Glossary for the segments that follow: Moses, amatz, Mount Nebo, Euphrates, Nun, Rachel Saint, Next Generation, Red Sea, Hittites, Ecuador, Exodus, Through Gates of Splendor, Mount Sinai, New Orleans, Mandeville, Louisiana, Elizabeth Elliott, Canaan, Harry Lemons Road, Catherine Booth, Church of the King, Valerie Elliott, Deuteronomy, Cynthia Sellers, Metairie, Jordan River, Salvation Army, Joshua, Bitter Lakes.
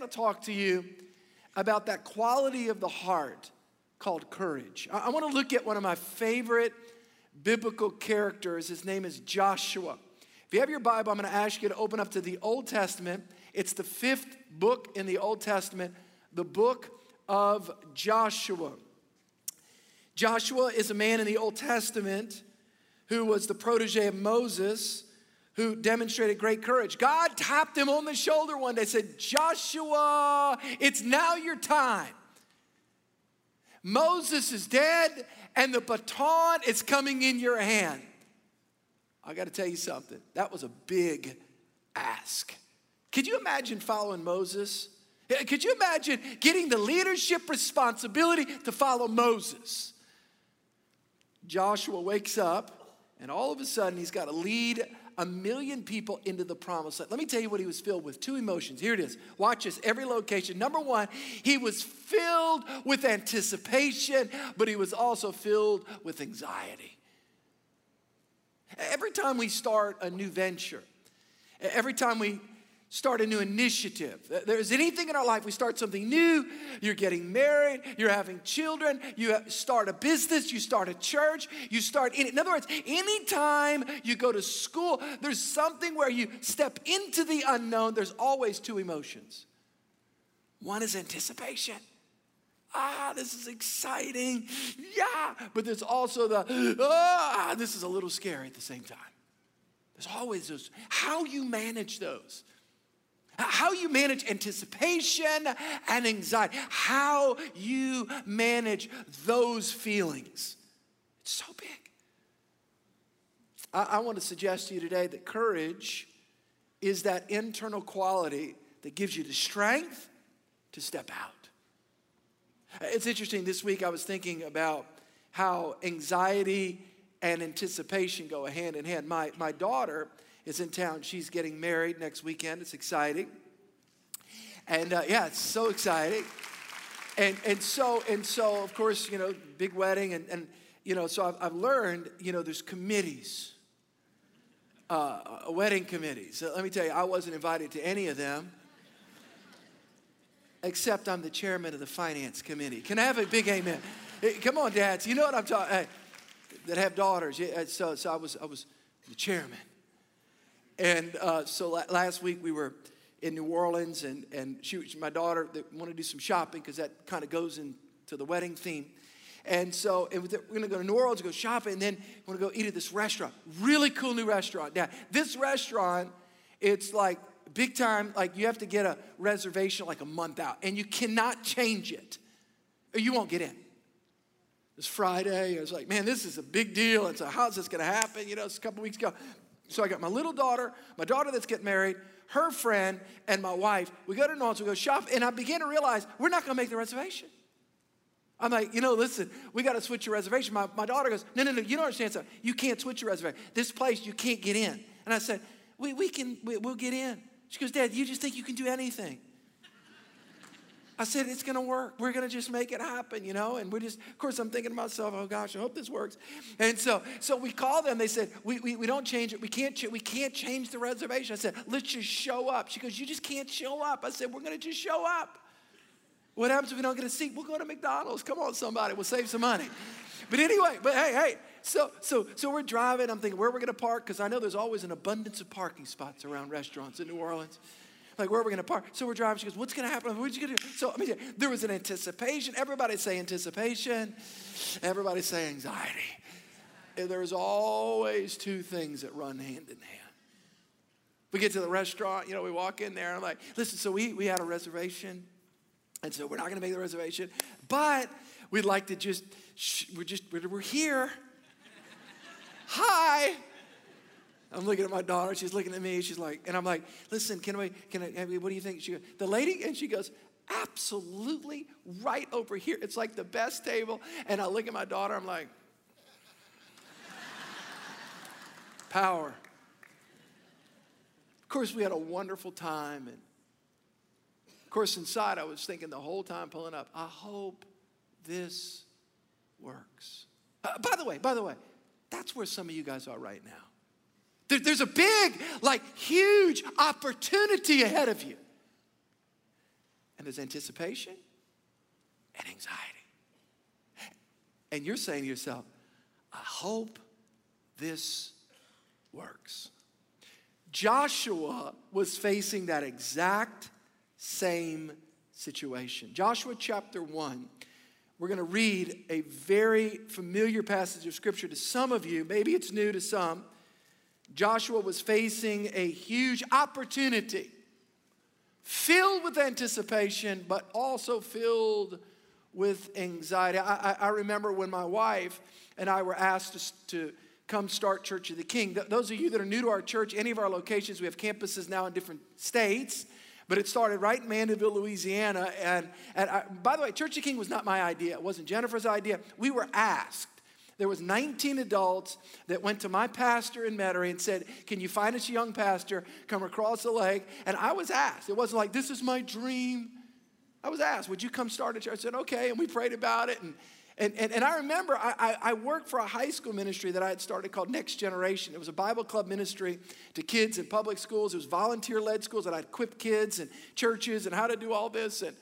want to talk to you about that quality of the heart called courage. I want to look at one of my favorite biblical characters. His name is Joshua. If you have your Bible, I'm going to ask you to open up to the Old Testament. It's the fifth book in the Old Testament, the book of Joshua. Joshua is a man in the Old Testament who was the protege of Moses, who demonstrated great courage. God tapped him on the shoulder one day, said, Joshua, it's now your time. Moses is dead, and the baton is coming in your hand. I got to tell you something. That was a big ask. Could you imagine following Moses? Could you imagine getting the leadership responsibility to follow Moses? Joshua wakes up, and all of a sudden, he's got to lead a million people into the promised land. Let me tell you what he was filled with. Two emotions. Here it is. Watch this. Every location. Number one, he was filled with anticipation, but he was also filled with anxiety. Every time we start a new venture, every time we start a new initiative, there's anything in our life, we start something new, you're getting married, you're having children, you start a business, you start a church, you start, in other words, anytime you go to school, there's something where you step into the unknown, there's always two emotions. One is anticipation. Ah, this is exciting. Yeah. But there's also the, ah, this is a little scary at the same time. There's always those, how you manage those. How you manage anticipation and anxiety. How you manage those feelings. It's so big. I want to suggest to you today that courage is that internal quality that gives you the strength to step out. It's interesting, this week I was thinking about how anxiety and anticipation go hand in hand. My daughter is in town. She's getting married next weekend. It's exciting. And yeah, it's so exciting. And so of course, you know, big wedding. And you know, so I've learned, you know, there's committees, wedding committees. So let me tell you, I wasn't invited to any of them. Except I'm the chairman of the finance committee. Can I have a big amen? Come on, dads. You know what I'm talking about. That have daughters. So I was the chairman. And so last week we were in New Orleans, and she my daughter wanted to do some shopping because that kind of goes into the wedding theme. And so we're going to go to New Orleans, go shopping, and then we're going to go eat at this restaurant. Really cool new restaurant. Now, this restaurant, it's like, big time, like you have to get a reservation like a month out, and you cannot change it, or you won't get in. It's Friday, I was like, man, this is a big deal. It's like, how's this gonna happen? You know, it's a couple weeks ago. So I got my little daughter, that's getting married, her friend, and my wife. We go to New Orleans, we go shop, and I began to realize we're not gonna make the reservation. I'm like, you know, listen, we gotta switch your reservation. My daughter goes, no, you don't understand something. You can't switch your reservation. This place, you can't get in. And I said, we'll get in. She goes, Dad, you just think you can do anything. I said, it's going to work. We're going to just make it happen, you know. And of course, I'm thinking to myself, oh, gosh, I hope this works. And so we called them. They said, we don't change it. We can't change the reservation. I said, let's just show up. She goes, you just can't show up. I said, we're going to just show up. What happens if we don't get a seat? We'll go to McDonald's. Come on, somebody. We'll save some money. But anyway, hey. So we're driving. I'm thinking where we're going to park, because I know there's always an abundance of parking spots around restaurants in New Orleans. Like, where are we going to park? So we're driving. She goes, what's going to happen? What you going to do? So I mean, there was an anticipation. Everybody say anticipation. Everybody say anxiety. And there's always two things that run hand in hand. We get to the restaurant. You know, we walk in there. And I'm like, listen, so we had a reservation. And so we're not going to make the reservation. But we'd like to we're here. Hi. I'm looking at my daughter. She's looking at me. She's like, and I'm like, listen, what do you think? She goes, the lady, and she goes, absolutely right over here. It's like the best table. And I look at my daughter. I'm like, power. Of course, we had a wonderful time. And of course, inside I was thinking the whole time pulling up, I hope this works. By the way, that's where some of you guys are right now. There's a big, like, huge opportunity ahead of you. and there's anticipation and anxiety. And you're saying to yourself, I hope this works. Joshua was facing that exact same situation. Joshua chapter 1. We're going to read a very familiar passage of Scripture to some of you. Maybe it's new to some. Joshua was facing a huge opportunity, filled with anticipation, but also filled with anxiety. I remember when my wife and I were asked to come start Church of the King. Those of you that are new to our church, any of our locations, we have campuses now in different states, but it started right in Mandeville, Louisiana. And by the way, Church of the King was not my idea. It wasn't Jennifer's idea. We were asked. There was 19 adults that went to my pastor in Metairie and said, can you find us a young pastor, come across the lake? And I was asked. It wasn't like, this is my dream. I was asked, would you come start a church? I said, okay, and we prayed about it. And I remember I worked for a high school ministry that I had started called Next Generation. It was a Bible club ministry to kids in public schools. It was volunteer-led schools, and I'd equip kids and churches and how to do all this. And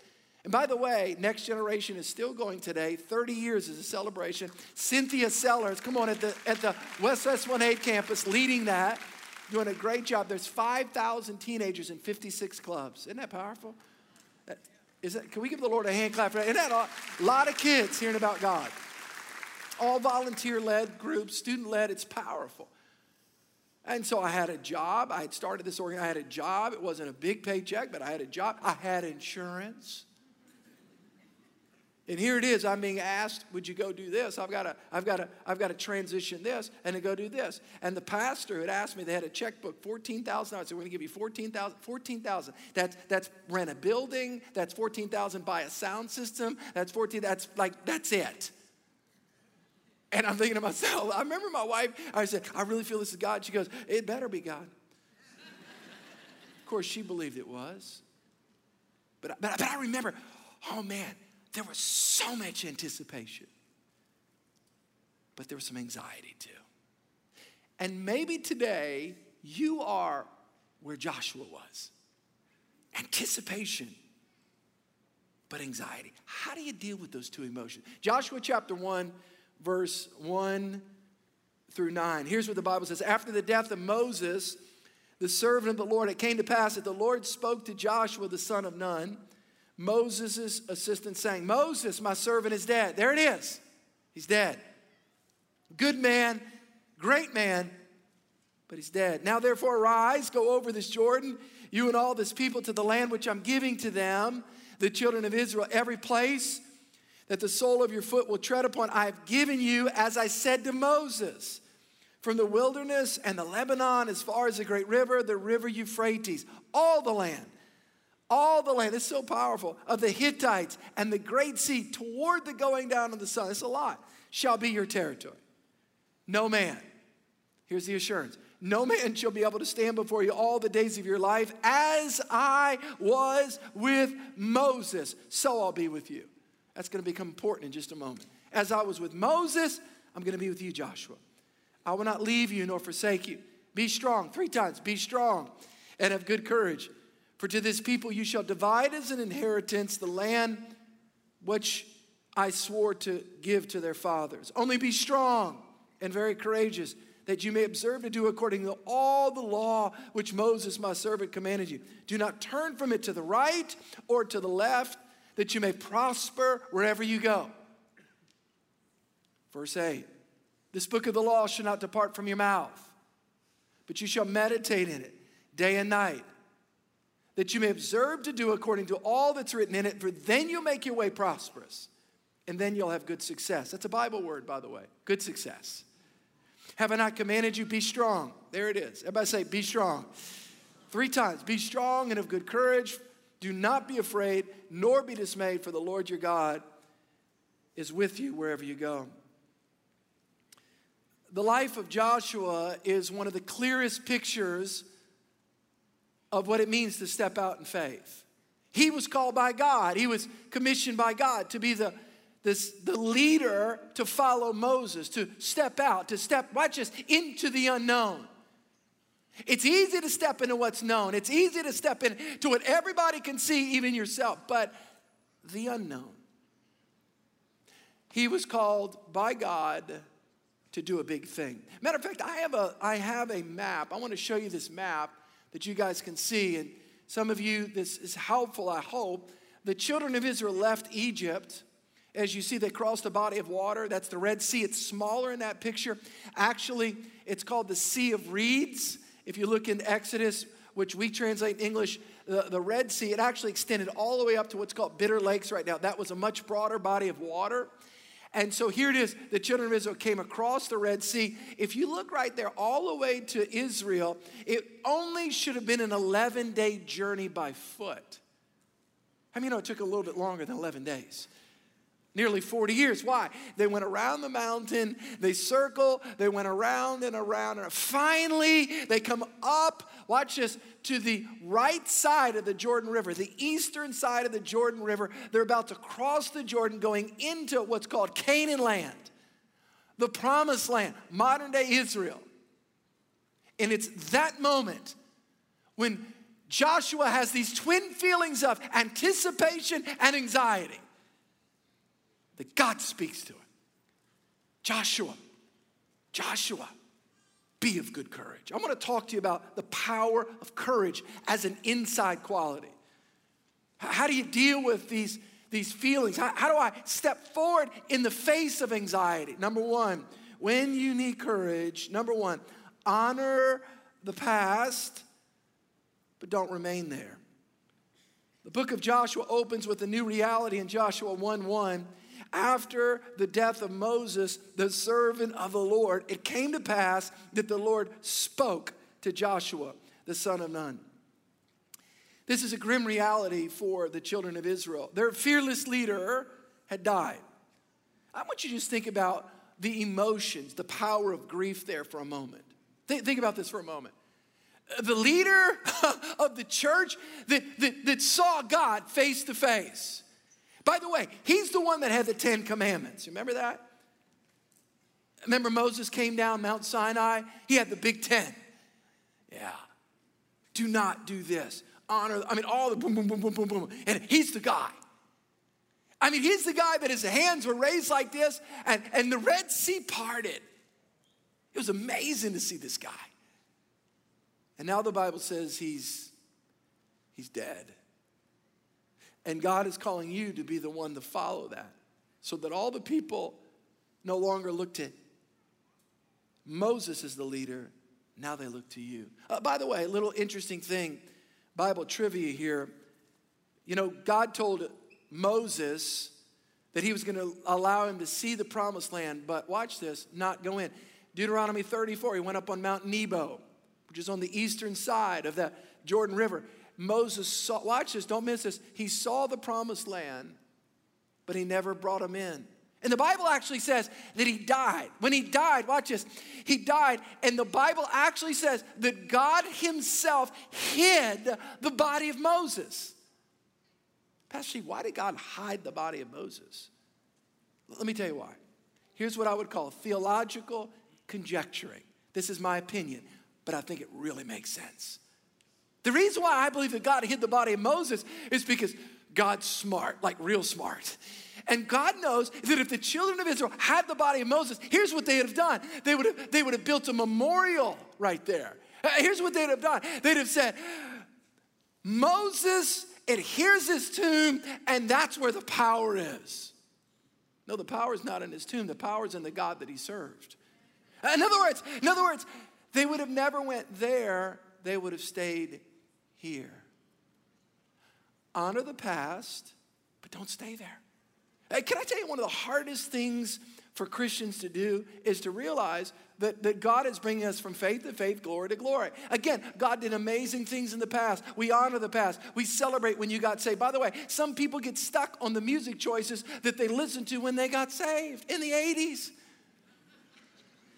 by the way, Next Generation is still going today. 30 years is a celebration. Cynthia Sellers, come on, at the West S18 campus, leading that, doing a great job. There's 5,000 teenagers in 56 clubs. Isn't that powerful? Can we give the Lord a hand clap for that? Isn't that a lot of kids hearing about God? All volunteer-led groups, student-led, it's powerful. And so I had a job. I had started this organ. I had a job. It wasn't a big paycheck, but I had a job. I had insurance. And here it is. I'm being asked, would you go do this? I've got to transition this and to go do this. And the pastor had asked me, they had a checkbook, $14,000. So we're going to give you $14,000. That's rent a building. That's $14,000, buy a sound system. That's $14,000. That's it. And I'm thinking to myself, I remember my wife, I said, I really feel this is God. She goes, it better be God. Of course, she believed it was. But I remember, oh man, there was so much anticipation, but there was some anxiety too. And maybe today you are where Joshua was. Anticipation, but anxiety. How do you deal with those two emotions? Joshua chapter 1, verse 1 through 9. Here's what the Bible says. After the death of Moses, the servant of the Lord, it came to pass that the Lord spoke to Joshua, the son of Nun, Moses' assistant, saying, Moses, my servant, is dead. There it is. He's dead. Good man, great man, but he's dead. Now, therefore, arise, go over this Jordan, you and all this people, to the land which I'm giving to them, the children of Israel. Every place that the sole of your foot will tread upon, I have given you, as I said to Moses, from the wilderness and the Lebanon, as far as the great river, the river Euphrates, all the land. All the land, it's so powerful, of the Hittites and the Great Sea toward the going down of the sun, it's a lot, shall be your territory. No man, here's the assurance, no man shall be able to stand before you all the days of your life. As I was with Moses, so I'll be with you. That's going to become important in just a moment. As I was with Moses, I'm going to be with you, Joshua. I will not leave you nor forsake you. Be strong, 3 times, be strong and have good courage. For to this people you shall divide as an inheritance the land which I swore to give to their fathers. Only be strong and very courageous, that you may observe to do according to all the law which Moses my servant commanded you. Do not turn from it to the right or to the left, that you may prosper wherever you go. Verse 8, this book of the law shall not depart from your mouth, but you shall meditate in it day and night, that you may observe to do according to all that's written in it, for then you'll make your way prosperous, and then you'll have good success. That's a Bible word, by the way, good success. Have I not commanded you, be strong? There it is. Everybody say, be strong. 3 times, be strong and of good courage. Do not be afraid, nor be dismayed, for the Lord your God is with you wherever you go. The life of Joshua is one of the clearest pictures of what it means to step out in faith. He was called by God. He was commissioned by God to be the leader to follow Moses, to step out, to step, watch this, into the unknown. It's easy to step into what's known. It's easy to step into what everybody can see, even yourself. But the unknown. He was called by God to do a big thing. Matter of fact, I have a map. I want to show you this map that you guys can see. And some of you, this is helpful, I hope. The children of Israel left Egypt. As you see, they crossed a body of water. That's the Red Sea. It's smaller in that picture. Actually, it's called the Sea of Reeds. If you look in Exodus, which we translate in English, the Red Sea, it actually extended all the way up to what's called Bitter Lakes right now. That was a much broader body of water. And so here it is. The children of Israel came across the Red Sea. If you look right there all the way to Israel, it only should have been an 11-day journey by foot. I mean, you know, it took a little bit longer than 11 days. Nearly 40 years. Why? They went around the mountain. They circle. They went around and around. And finally, they come up, watch this, to the right side of the Jordan River, the eastern side of the Jordan River. They're about to cross the Jordan going into what's called Canaan land, the promised land, modern-day Israel. And it's that moment when Joshua has these twin feelings of anticipation and anxiety. That God speaks to him. Joshua, Joshua, be of good courage. I'm going to talk to you about the power of courage as an inside quality. How do you deal with these feelings? How do I step forward in the face of anxiety? Number one, when you need courage, number one, honor the past, but don't remain there. The book of Joshua opens with a new reality in Joshua 1:1. After the death of Moses, the servant of the Lord, it came to pass that the Lord spoke to Joshua, the son of Nun. This is a grim reality for the children of Israel. Their fearless leader had died. I want you to just think about the emotions, the power of grief there for a moment. Think about this for a moment. The leader of the church that saw God face to face. By the way, he's the one that had the 10 commandments. You remember that? Remember Moses came down Mount Sinai? He had the big 10. Yeah. Do not do this. Honor, I mean, all the boom, boom, boom, boom, boom, boom. And he's the guy. I mean, he's the guy that his hands were raised like this, and the Red Sea parted. It was amazing to see this guy. And now the Bible says he's dead. And God is calling you to be the one to follow that so that all the people no longer look to Moses as the leader. Now they look to you. By the way, a little interesting thing, Bible trivia here. You know, God told Moses that he was going to allow him to see the promised land, but watch this, not go in. Deuteronomy 34, he went up on Mount Nebo, which is on the eastern side of the Jordan River. Moses saw, watch this, don't miss this. He saw the promised land, but he never brought him in. And the Bible actually says that he died. When he died, watch this, he died. And the Bible actually says that God himself hid the body of Moses. Pastor, why did God hide the body of Moses? Let me tell you why. Here's what I would call theological conjecturing. This is my opinion, but I think it really makes sense. The reason why I believe that God hid the body of Moses is because God's smart, like real smart. And God knows that if the children of Israel had the body of Moses, here's what they would have done. They would have built a memorial right there. Here's what they'd have done. They'd have said, Moses, and here's his tomb, and that's where the power is. No, the power is not in his tomb. The power is in the God that he served. In other words, they would have never went there. They would have stayed here. Honor the past, but don't stay there. Hey, can I tell you one of the hardest things for Christians to do is to realize that God is bringing us from faith to faith, glory to glory. Again, God did amazing things in the past. We honor the past. We celebrate when you got saved. By the way, some people get stuck on the music choices that they listened to when they got saved in the 80s.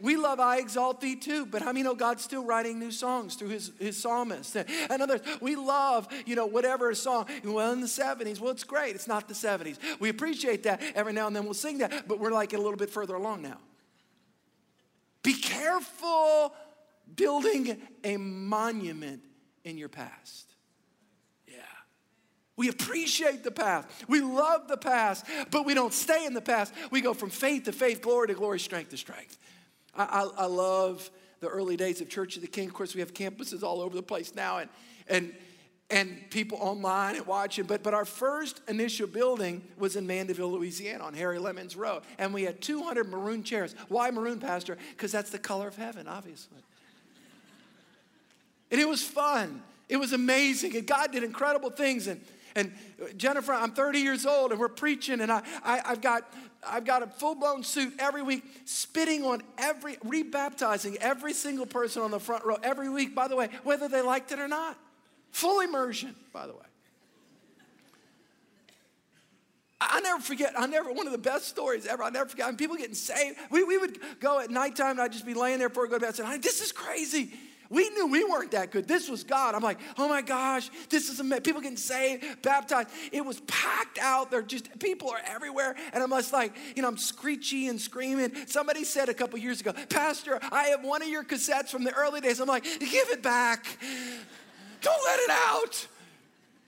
We love I Exalt Thee Too, but how many know God's still writing new songs through his psalmist? And others, we love, you know, whatever song. Well, in the 70s, well, it's great. It's not the 70s. We appreciate that. Every now and then we'll sing that, but we're like a little bit further along now. Be careful building a monument in your past. Yeah. We appreciate the past. We love the past, but we don't stay in the past. We go from faith to faith, glory to glory, strength to strength. I love the early days of Church of the King. Of course, we have campuses all over the place now and people online and watching. But our first initial building was in Mandeville, Louisiana on Harry Lemons Road. And we had 200 maroon chairs. Why maroon, Pastor? Because that's the color of heaven, obviously. And it was fun. It was amazing. And God did incredible things. And Jennifer, I'm 30 years old, and we're preaching, and I've got a full-blown suit every week, spitting on every, rebaptizing every single person on the front row every week, by the way, whether they liked it or not. Full immersion, by the way. I never forget, one of the best stories ever, I never forget, and people getting saved. We would go at nighttime, and I'd just be laying there before I go to bed, and saying, this is crazy. We knew we weren't that good. This was God. I'm like, oh my gosh, this is amazing. People getting saved, baptized. It was packed out. They're just, people are everywhere. And I'm just like, you know, I'm screechy and screaming. Somebody said a couple years ago, Pastor, I have one of your cassettes from the early days. I'm like, give it back. Don't let it out.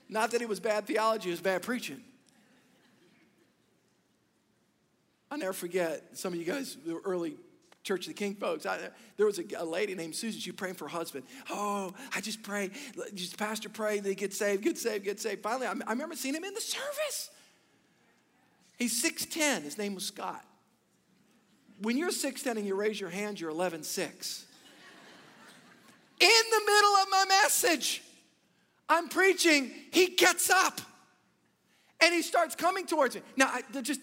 Not that it was bad theology, it was bad preaching. I'll never forget some of you guys, the early Church of the King folks. There was a lady named Susan. She was praying for her husband. Oh, I just pray. Just pastor pray. They get saved, get saved, get saved. Finally, I remember seeing him in the service. He's 6'10". His name was Scott. When you're 6'10" and you raise your hand, you're 11'6". In the middle of my message, I'm preaching. He gets up, and he starts coming towards me. Now, they're just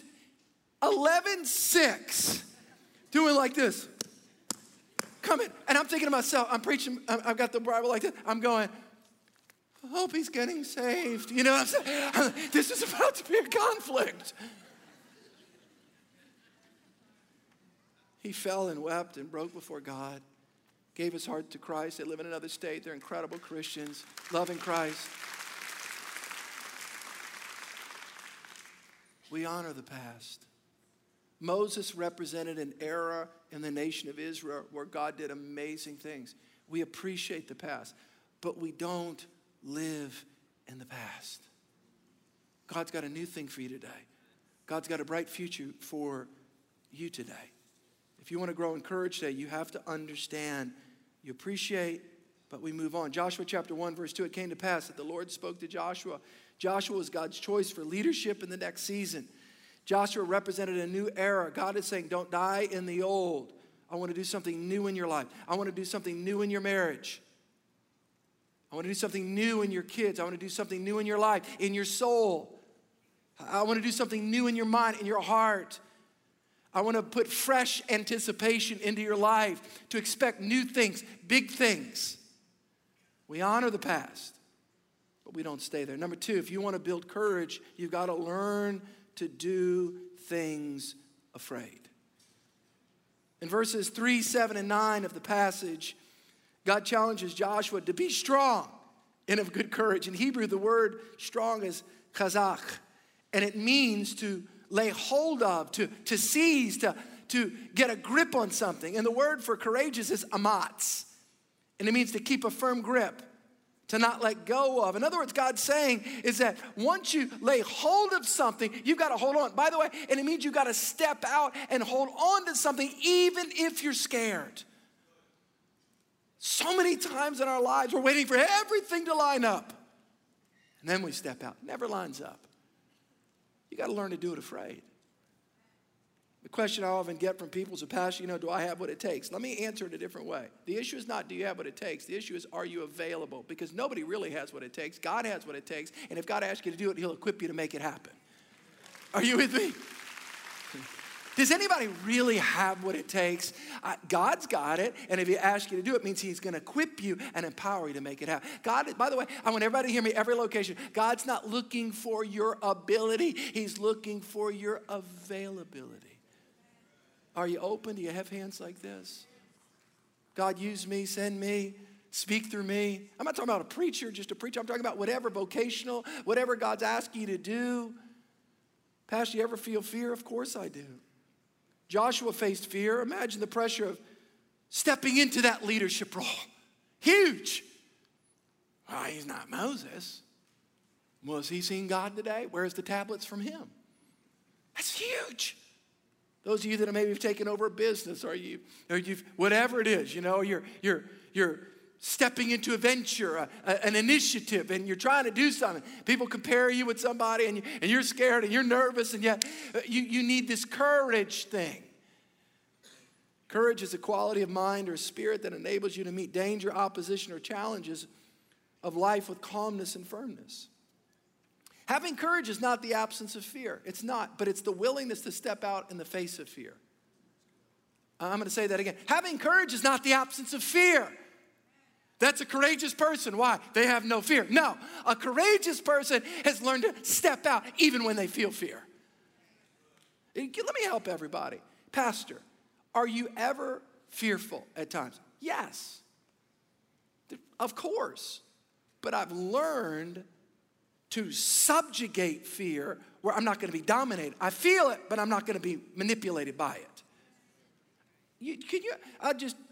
11'6". Doing like this, coming. And I'm thinking to myself, I'm preaching, I've got the Bible like this. I'm going, I hope he's getting saved. You know what I'm saying? This is about to be a conflict. He fell and wept and broke before God, gave his heart to Christ. They live in another state. They're incredible Christians, loving Christ. We honor the past. Moses represented an era in the nation of Israel where God did amazing things. We appreciate the past, but we don't live in the past. God's got a new thing for you today. God's got a bright future for you today. If you want to grow in courage today, you have to understand you appreciate, but we move on. Joshua chapter 1, verse 2, it came to pass that the Lord spoke to Joshua. Joshua was God's choice for leadership in the next season. Joshua represented a new era. God is saying, don't die in the old. I want to do something new in your life. I want to do something new in your marriage. I want to do something new in your kids. I want to do something new in your life, in your soul. I want to do something new in your mind, in your heart. I want to put fresh anticipation into your life to expect new things, big things. We honor the past, but we don't stay there. Number two, if you want to build courage, you've got to learn to do things afraid. In verses 3, 7, and 9 of the passage, God challenges Joshua to be strong and of good courage. In Hebrew, the word strong is chazach, and it means to lay hold of, to seize, to get a grip on something. And the word for courageous is amatz, and it means to keep a firm grip, to not let go of. In other words, God's saying is that once you lay hold of something, you've got to hold on. By the way, and it means you've got to step out and hold on to something even if you're scared. So many times in our lives, we're waiting for everything to line up. And then we step out. It never lines up. You got to learn to do it afraid. The question I often get from people is, Pastor, do I have what it takes? Let me answer it a different way. The issue is not, do you have what it takes? The issue is, are you available? Because nobody really has what it takes. God has what it takes. And if God asks you to do it, he'll equip you to make it happen. Are you with me? Does anybody really have what it takes? God's got it. And if he asks you to do it, it means he's going to equip you and empower you to make it happen. God, by the way, I want everybody to hear me, every location. God's not looking for your ability. He's looking for your availability. Are you open? Do you have hands like this? God, use me, send me, speak through me. I'm not talking about a preacher, just a preacher. I'm talking about whatever vocational, whatever God's asking you to do. Pastor, you ever feel fear? Of course I do. Joshua faced fear. Imagine the pressure of stepping into that leadership role. Huge. Well, he's not Moses. Was he seeing God today? Where's the tablets from him? That's huge. Those of you that maybe have taken over a business, or you've whatever it is, you know, you're stepping into a venture, an initiative, and you're trying to do something. People compare you with somebody, and you're scared, and you're nervous, and yet you need this courage thing. Courage is a quality of mind or spirit that enables you to meet danger, opposition, or challenges of life with calmness and firmness. Having courage is not the absence of fear. It's not, but it's the willingness to step out in the face of fear. I'm going to say that again. Having courage is not the absence of fear. That's a courageous person. Why? They have no fear. No, a courageous person has learned to step out even when they feel fear. Let me help everybody. Pastor, are you ever fearful at times? Yes, of course. But I've learned to subjugate fear where I'm not going to be dominated. I feel it, but I'm not going to be manipulated by it.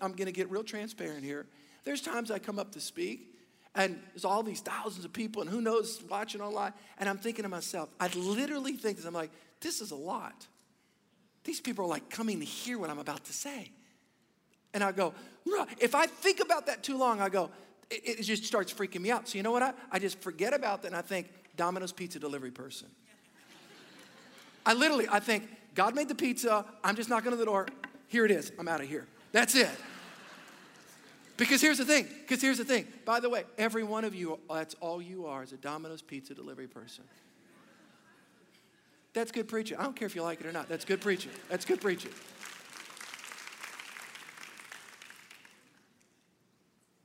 I'm going to get real transparent here. There's times I come up to speak, and there's all these thousands of people, and who knows, watching online, and I'm thinking to myself, I literally think this, I'm like, this is a lot. These people are like coming to hear what I'm about to say. And I go, if I think about that too long, I go, it just starts freaking me out. So you know what, I just forget about that, and I think, Domino's pizza delivery person. I think, God made the pizza, I'm just knocking on the door, here it is, I'm out of here. That's it. Because here's the thing. By the way, every one of you, that's all you are is a Domino's pizza delivery person. That's good preaching. I don't care if you like it or not. That's good preaching. That's good preaching.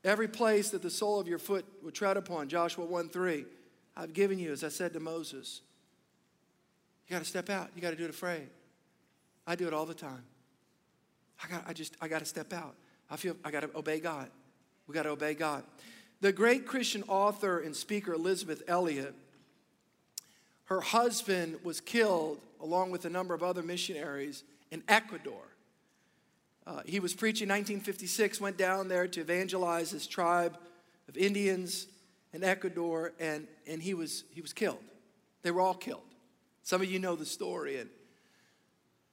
Every place that the sole of your foot will tread upon, Joshua 1:3, I've given you, as I said to Moses. You got to step out. You got to do it afraid. I do it all the time. I got to step out. I feel I got to obey God. We got to obey God. The great Christian author and speaker Elizabeth Elliott, her husband was killed along with a number of other missionaries in Ecuador. He was preaching in 1956, went down there to evangelize his tribe of Indians in Ecuador, and he was killed. They were all killed. Some of you know the story. And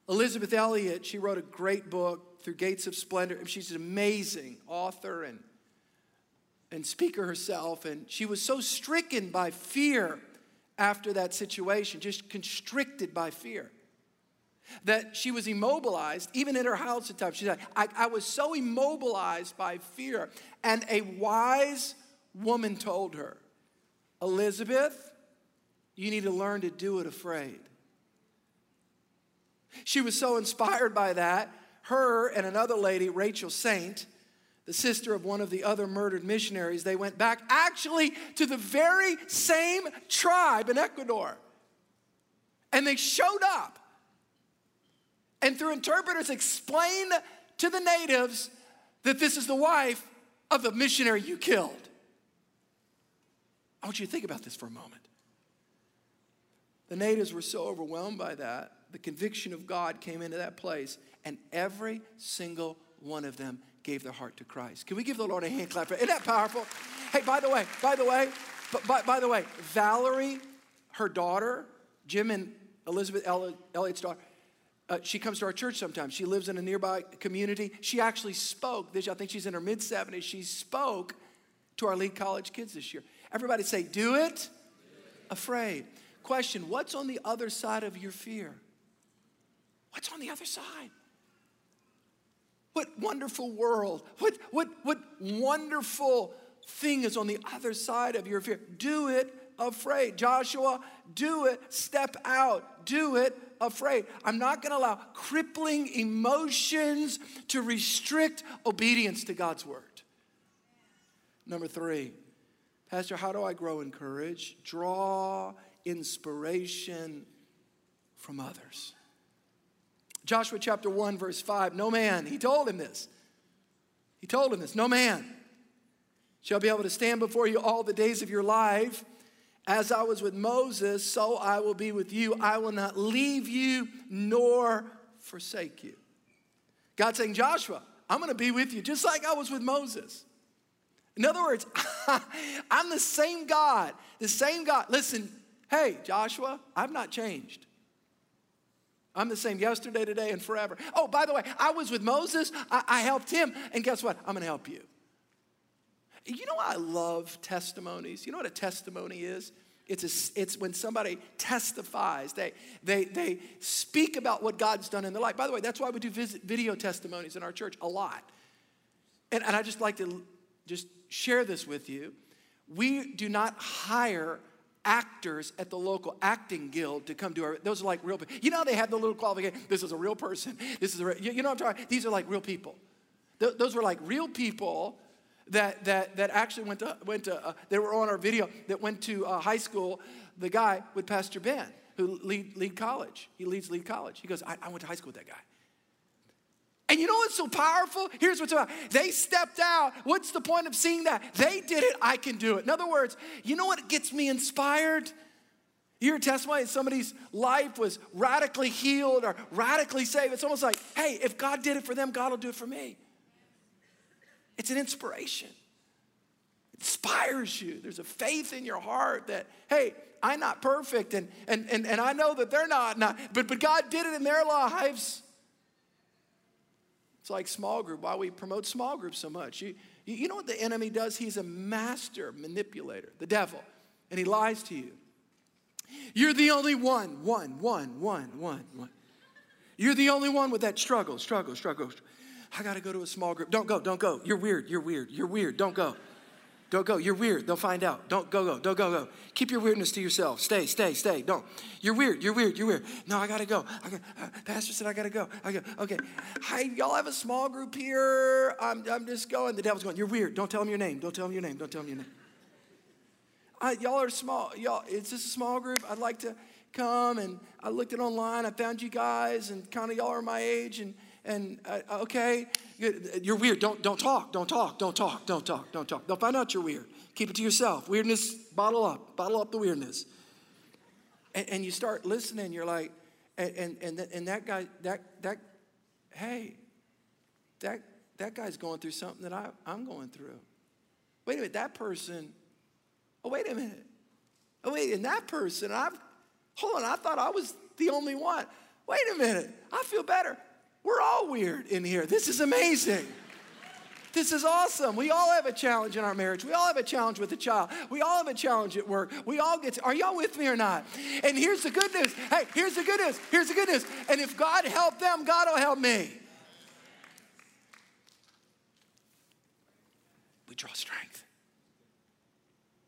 Elizabeth Elliott, she wrote a great book, Through Gates of Splendor. She's an amazing author and speaker herself. And she was so stricken by fear after that situation, just constricted by fear, that she was immobilized, even in her house at times. She said, I was so immobilized by fear. And a wise woman told her, Elizabeth, you need to learn to do it afraid. She was so inspired by that. Her and another lady, Rachel Saint, the sister of one of the other murdered missionaries, they went back actually to the very same tribe in Ecuador. And they showed up and through interpreters explained to the natives that this is the wife of the missionary you killed. I want you to think about this for a moment. The natives were so overwhelmed by that. The conviction of God came into that place, and every single one of them gave their heart to Christ. Can we give the Lord a hand clap? Isn't that powerful? Hey, by the way, Valerie, her daughter, Jim and Elizabeth Elliott's daughter, she comes to our church sometimes. She lives in a nearby community. She actually spoke. I think she's in her mid-70s. She spoke to our Lead College kids this year. Everybody say, do it afraid. Question, what's on the other side of your fear? What's on the other side? What wonderful world. What wonderful thing is on the other side of your fear? Do it afraid. Joshua, do it. Step out. Do it afraid. I'm not going to allow crippling emotions to restrict obedience to God's word. Number 3, Pastor, how do I grow in courage? Draw inspiration from others. Joshua chapter 1, verse 5, no man, he told him this, no man shall be able to stand before you all the days of your life. As I was with Moses, so I will be with you. I will not leave you nor forsake you. God's saying, Joshua, I'm going to be with you, just like I was with Moses. In other words, I'm the same God, Listen, hey, Joshua, I've not changed. I'm the same yesterday, today, and forever. Oh, by the way, I was with Moses. I helped him. And guess what? I'm going to help you. You know why I love testimonies? You know what a testimony is? It's when somebody testifies. They speak about what God's done in their life. By the way, that's why we do video testimonies in our church a lot. And I just like to just share this with you. We do not hire actors at the local acting guild to come do our, those are like real people. You know how they have the little qualification, this is a real person, this is a real, you know what I'm talking about? These are like real people. Those were like real people that actually went to they were on our video, that went to high school, the guy with Pastor Ben, who lead college. He leads lead college. He goes, I went to high school with that guy. And you know what's so powerful? Here's what's about. They stepped out. What's the point of seeing that? They did it. I can do it. In other words, you know what gets me inspired? Your testimony, somebody's life was radically healed or radically saved. It's almost like, hey, if God did it for them, God will do it for me. It's an inspiration. It inspires you. There's a faith in your heart that, hey, I'm not perfect, and I know that they're not, but God did it in their lives. It's like small group, why we promote small groups so much. You know what the enemy does? He's a master manipulator, the devil, and he lies to you. You're the only one. You're the only one with that struggle. I got to go to a small group. Don't go. You're weird. Don't go. You're weird. They'll find out. Don't go. Keep your weirdness to yourself. Stay. Don't. You're weird. No, I gotta go. Pastor said I gotta go. I go. Okay. Hi, y'all have a small group here. I'm just going. The devil's going, you're weird. Don't tell him your name. Don't tell him your name. Y'all are small. Y'all, it's just a small group. I'd like to come, and I looked it online. I found you guys, and kind of y'all are my age, and okay, you're weird. Don't talk. They'll find out you're weird. Keep it to yourself. Weirdness, bottle up the weirdness. And you start listening. You're like, and that guy, that guy's going through something that I'm going through. Wait a minute, that person. Oh, wait a minute. Oh, wait, and that person. I thought I was the only one. Wait a minute, I feel better. We're all weird in here. This is amazing. This is awesome. We all have a challenge in our marriage. We all have a challenge with a child. We all have a challenge at work. We all are y'all with me or not? And here's the good news. Hey, here's the good news. And if God helped them, God will help me. We draw strength.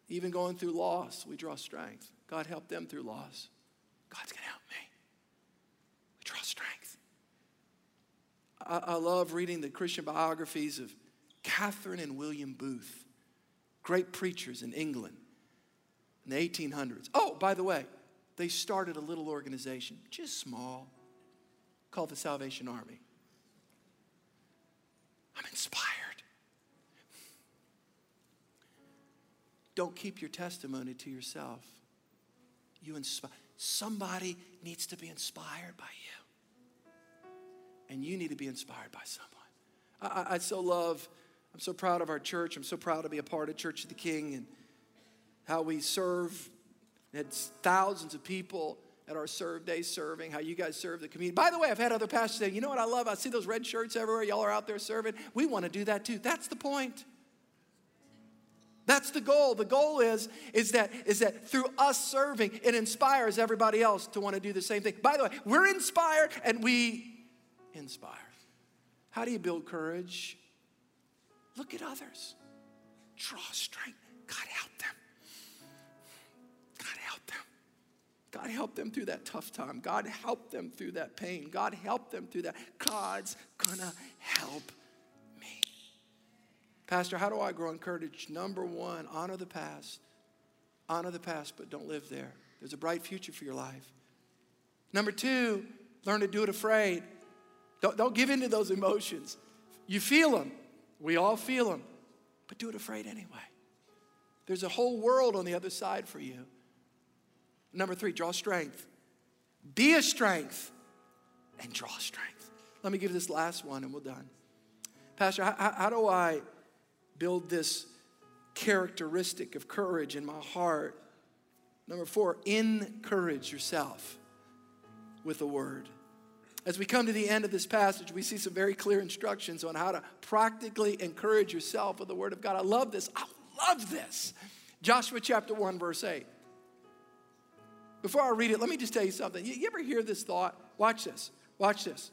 Even going through loss, we draw strength. God helped them through loss. God's going to help me. We draw strength. I love reading the Christian biographies of Catherine and William Booth, great preachers in England in the 1800s. Oh, by the way, they started a little organization, just small, called the Salvation Army. I'm inspired. Don't keep your testimony to yourself. Somebody needs to be inspired by you. And you need to be inspired by someone. I'm so proud of our church. I'm so proud to be a part of Church of the King and how we serve. It's thousands of people at our serve day serving, how you guys serve the community. By the way, I've had other pastors say, you know what I love? I see those red shirts everywhere. Y'all are out there serving. We want to do that too. That's the point. That's the goal. The goal is that through us serving, it inspires everybody else to want to do the same thing. By the way, we're inspired and we inspire. How do you build courage? Look at others. Draw strength. God help them. God help them through that tough time. God help them through that pain. God help them through that. God's gonna help me. Pastor, how do I grow in courage? Number one, honor the past. Honor the past, but don't live there. There's a bright future for your life. Number two, learn to do it afraid. Don't give in to those emotions. You feel them. We all feel them. But do it afraid anyway. There's a whole world on the other side for you. Number three, draw strength. Be a strength and draw strength. Let me give this last one and we're done. Pastor, how do I build this characteristic of courage in my heart? Number 4, encourage yourself with the word. As we come to the end of this passage, we see some very clear instructions on how to practically encourage yourself with the word of God. I love this. I love this. Joshua chapter 1, verse 8. Before I read it, let me just tell you something. You ever hear this thought? Watch this. Watch this.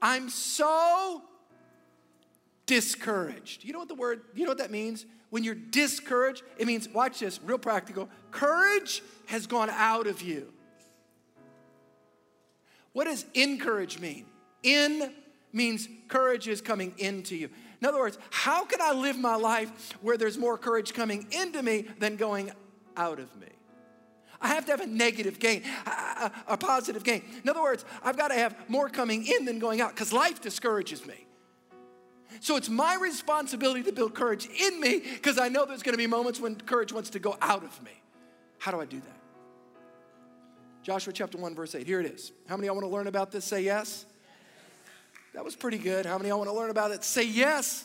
I'm so discouraged. You know what the word, you know what that means? When you're discouraged, it means, watch this, real practical. Courage has gone out of you. What does encourage mean? In means courage is coming into you. In other words, how can I live my life where there's more courage coming into me than going out of me? I have to have a negative gain, a positive gain. In other words, I've got to have more coming in than going out because life discourages me. So it's my responsibility to build courage in me because I know there's going to be moments when courage wants to go out of me. How do I do that? Joshua chapter 1, verse 8. Here it is. How many of y'all want to learn about this? Say yes. That was pretty good. How many of y'all want to learn about it? Say yes.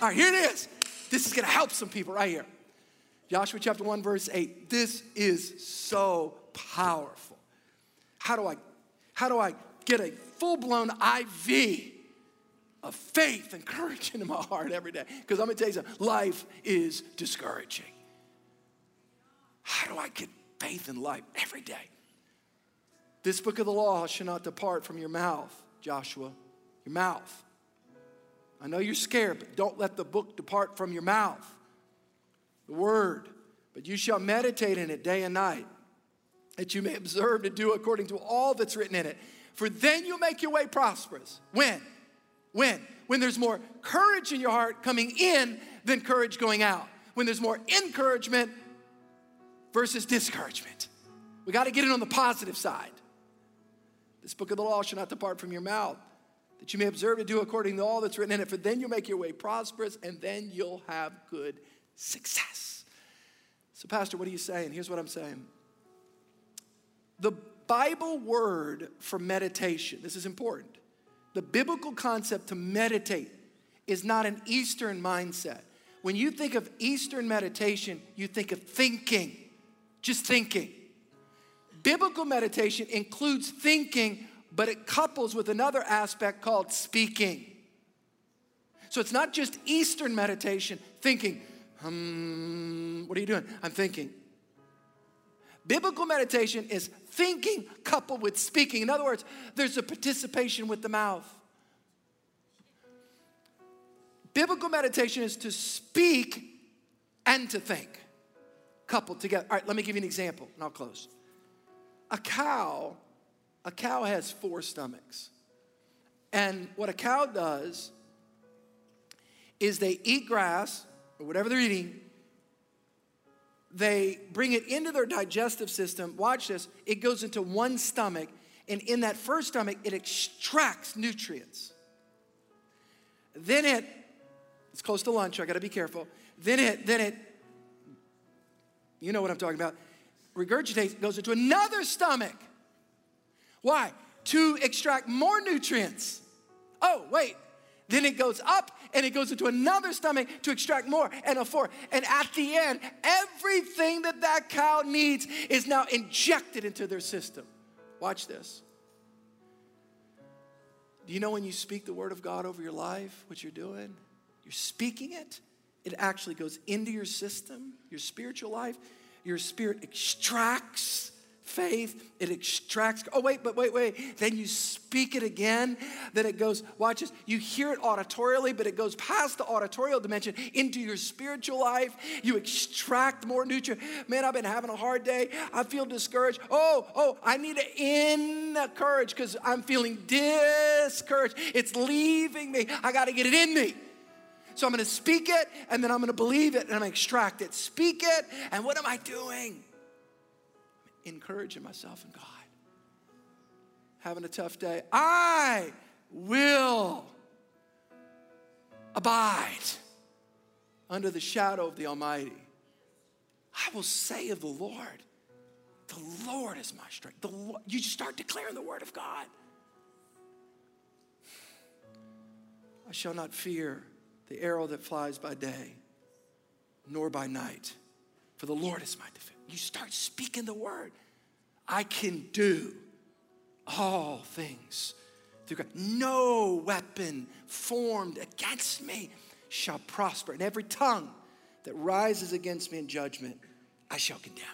All right, here it is. This is going to help some people right here. Joshua chapter 1, verse 8. This is so powerful. How do I get a full-blown IV of faith and courage into my heart every day? Because I'm going to tell you something. Life is discouraging. How do I get faith in life every day? This book of the law shall not depart from your mouth, Joshua. Your mouth. I know you're scared, but don't let the book depart from your mouth. The word. But you shall meditate in it day and night, that you may observe to do according to all that's written in it. For then you'll make your way prosperous. When? When? When there's more courage in your heart coming in than courage going out. When there's more encouragement versus discouragement. We got to get it on the positive side. This book of the law shall not depart from your mouth, that you may observe to do according to all that's written in it. For then you'll make your way prosperous, and then you'll have good success. So, Pastor, what are you saying? Here's what I'm saying. The Bible word for meditation, this is important. The biblical concept to meditate is not an Eastern mindset. When you think of Eastern meditation, you think of thinking, just thinking. Biblical meditation includes thinking, but it couples with another aspect called speaking. So it's not just Eastern meditation, thinking. What are you doing? I'm thinking. Biblical meditation is thinking coupled with speaking. In other words, there's a participation with the mouth. Biblical meditation is to speak and to think, coupled together. All right, let me give you an example, and I'll close. A cow has 4 stomachs. And what a cow does is they eat grass, or whatever they're eating, they bring it into their digestive system. Watch this. It goes into one stomach, and in that first stomach, it extracts nutrients. Then it's close to lunch, so I got to be careful. Then it, you know what I'm talking about, regurgitates, goes into another stomach. Why? To extract more nutrients. Oh, wait. Then it goes up, and it goes into another stomach to extract more, and a fourth. And at the end, everything that cow needs is now injected into their system. Watch this. Do you know when you speak the word of God over your life, what you're doing? You're speaking it. It actually goes into your system, your spiritual life. Your spirit extracts faith, it extracts. Oh, wait. Then you speak it again. Then it goes, watch this. You hear it auditorially, but it goes past the auditorial dimension into your spiritual life. You extract more nutrients. Man, I've been having a hard day. I feel discouraged. Oh, I need to encourage because I'm feeling discouraged. It's leaving me. I got to get it in me. So I'm going to speak it, and then I'm going to believe it, and I'm going to extract it. Speak it, and what am I doing? Encouraging myself in God. Having a tough day. I will abide under the shadow of the Almighty. I will say of the Lord is my strength. You just start declaring the word of God. I shall not fear the arrow that flies by day, nor by night. For the Lord is my defense. You start speaking the word. I can do all things through God. No weapon formed against me shall prosper. And every tongue that rises against me in judgment, I shall condemn.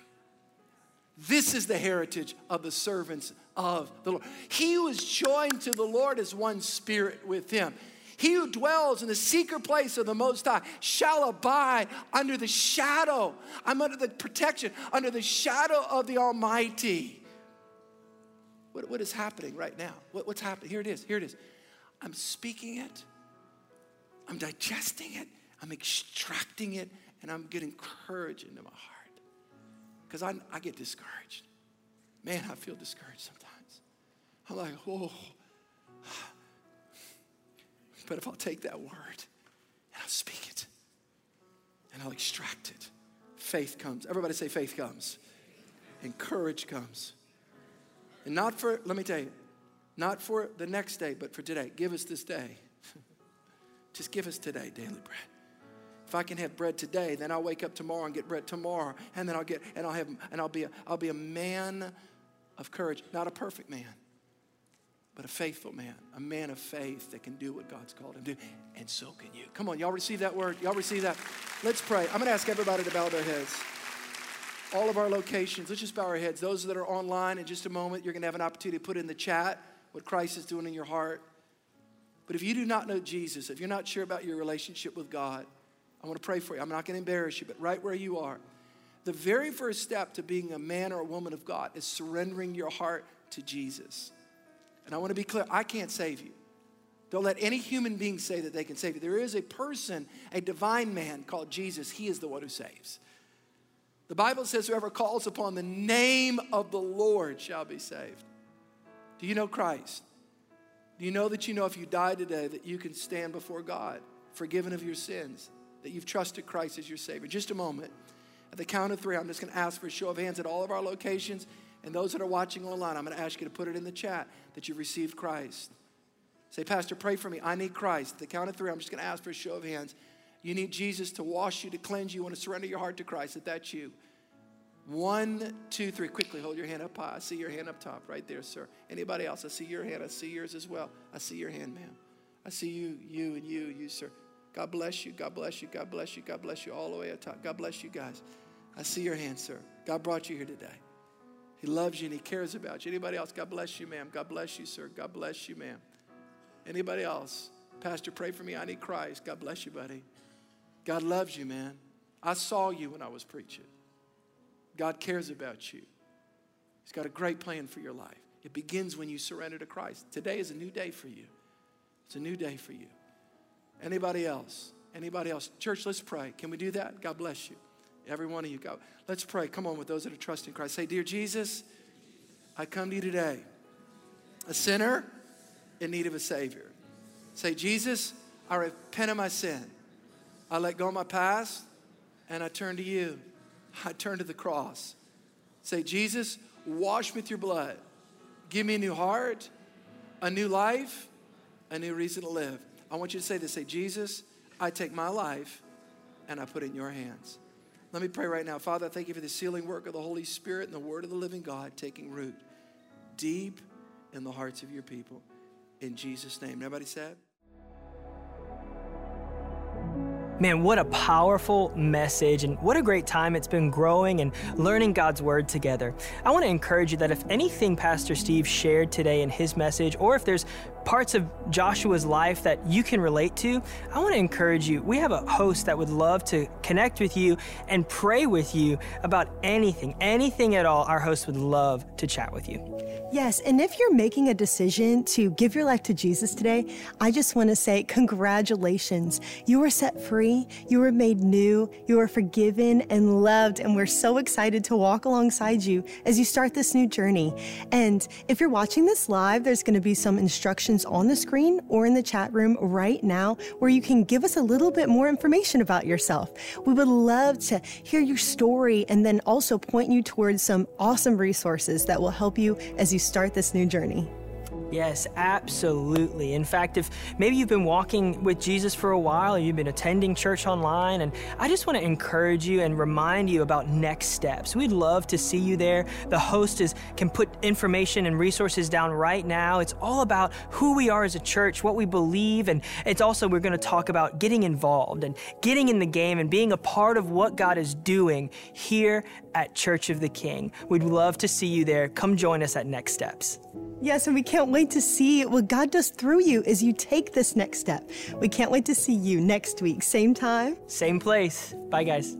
This is the heritage of the servants of the Lord. He who is joined to the Lord is one spirit with him. He who dwells in the secret place of the Most High shall abide under the shadow. I'm under the protection, under the shadow of the Almighty. What is happening right now? What's happening? Here it is. I'm speaking it. I'm digesting it. I'm extracting it. And I'm getting courage into my heart. Because I get discouraged. Man, I feel discouraged sometimes. I'm like, whoa. But if I'll take that word and I'll speak it and I'll extract it, faith comes. Everybody say faith comes. And courage comes. And not for, let me tell you, not for the next day, but for today. Give us this day. Just give us today daily bread. If I can have bread today, then I'll wake up tomorrow and get bread tomorrow, and then I'll be a man of courage, not a perfect man, but a faithful man, a man of faith that can do what God's called him to do, and so can you. Come on, y'all receive that word. Y'all receive that. Let's pray. I'm going to ask everybody to bow their heads. All of our locations, let's just bow our heads. Those that are online, in just a moment, you're going to have an opportunity to put in the chat what Christ is doing in your heart. But if you do not know Jesus, if you're not sure about your relationship with God, I want to pray for you. I'm not going to embarrass you, but right where you are, the very first step to being a man or a woman of God is surrendering your heart to Jesus. And I want to be clear, I can't save you. Don't let any human being say that they can save you. There is a person, a divine man called Jesus. He is the one who saves. The Bible says whoever calls upon the name of the Lord shall be saved. Do you know Christ? Do you know that you know if you die today that you can stand before God, forgiven of your sins, that you've trusted Christ as your Savior? Just a moment. At the count of three, I'm just going to ask for a show of hands at all of our locations. And those that are watching online, I'm going to ask you to put it in the chat that you've received Christ. Say, Pastor, pray for me. I need Christ. At the count of three, I'm just going to ask for a show of hands. You need Jesus to wash you, to cleanse you. You want to surrender your heart to Christ. If that's you. 1, 2, 3. Quickly, hold your hand up high. I see your hand up top right there, sir. Anybody else? I see your hand. I see yours as well. I see your hand, ma'am. I see you, you, and you, you, sir. God bless you, God bless you, God bless you, God bless you all the way up top. God bless you guys. I see your hand, sir. God brought you here today. He loves you and he cares about you. Anybody else? God bless you, ma'am. God bless you, sir. God bless you, ma'am. Anybody else? Pastor, pray for me. I need Christ. God bless you, buddy. God loves you, man. I saw you when I was preaching. God cares about you. He's got a great plan for your life. It begins when you surrender to Christ. Today is a new day for you. It's a new day for you. Anybody else? Anybody else? Church, let's pray. Can we do that? God bless you. Every one of you. God, let's pray. Come on with those that are trusting Christ. Say, dear Jesus, I come to you today, a sinner in need of a Savior. Say, Jesus, I repent of my sin. I let go of my past, and I turn to you. I turn to the cross. Say, Jesus, wash me with your blood. Give me a new heart, a new life, a new reason to live. I want you to say this. Say, Jesus, I take my life and I put it in your hands. Let me pray right now. Father, I thank you for the sealing work of the Holy Spirit and the word of the living God taking root deep in the hearts of your people. In Jesus' name. Everybody said? Man, what a powerful message, and what a great time it's been growing and learning God's Word together. I want to encourage you that if anything Pastor Steve shared today in his message, or if there's parts of Joshua's life that you can relate to, I want to encourage you. We have a host that would love to connect with you and pray with you about anything at all. Our host would love to chat with you. Yes, and if you're making a decision to give your life to Jesus today, I just want to say congratulations. You were set free. You were made new, you were forgiven and loved, and we're so excited to walk alongside you as you start this new journey. And if you're watching this live, there's going to be some instructions on the screen or in the chat room right now where you can give us a little bit more information about yourself. We would love to hear your story and then also point you towards some awesome resources that will help you as you start this new journey. Yes, absolutely. In fact, if maybe you've been walking with Jesus for a while, or you've been attending church online, and I just want to encourage you and remind you about next steps. We'd love to see you there. The host can put information and resources down right now. It's all about who we are as a church, what we believe, and it's also we're going to talk about getting involved and getting in the game and being a part of what God is doing here at Church of the King. We'd love to see you there. Come join us at Next Steps. Yes, and we can't wait to see what God does through you as you take this next step. We can't wait to see you next week. Same time, same place. Bye, guys.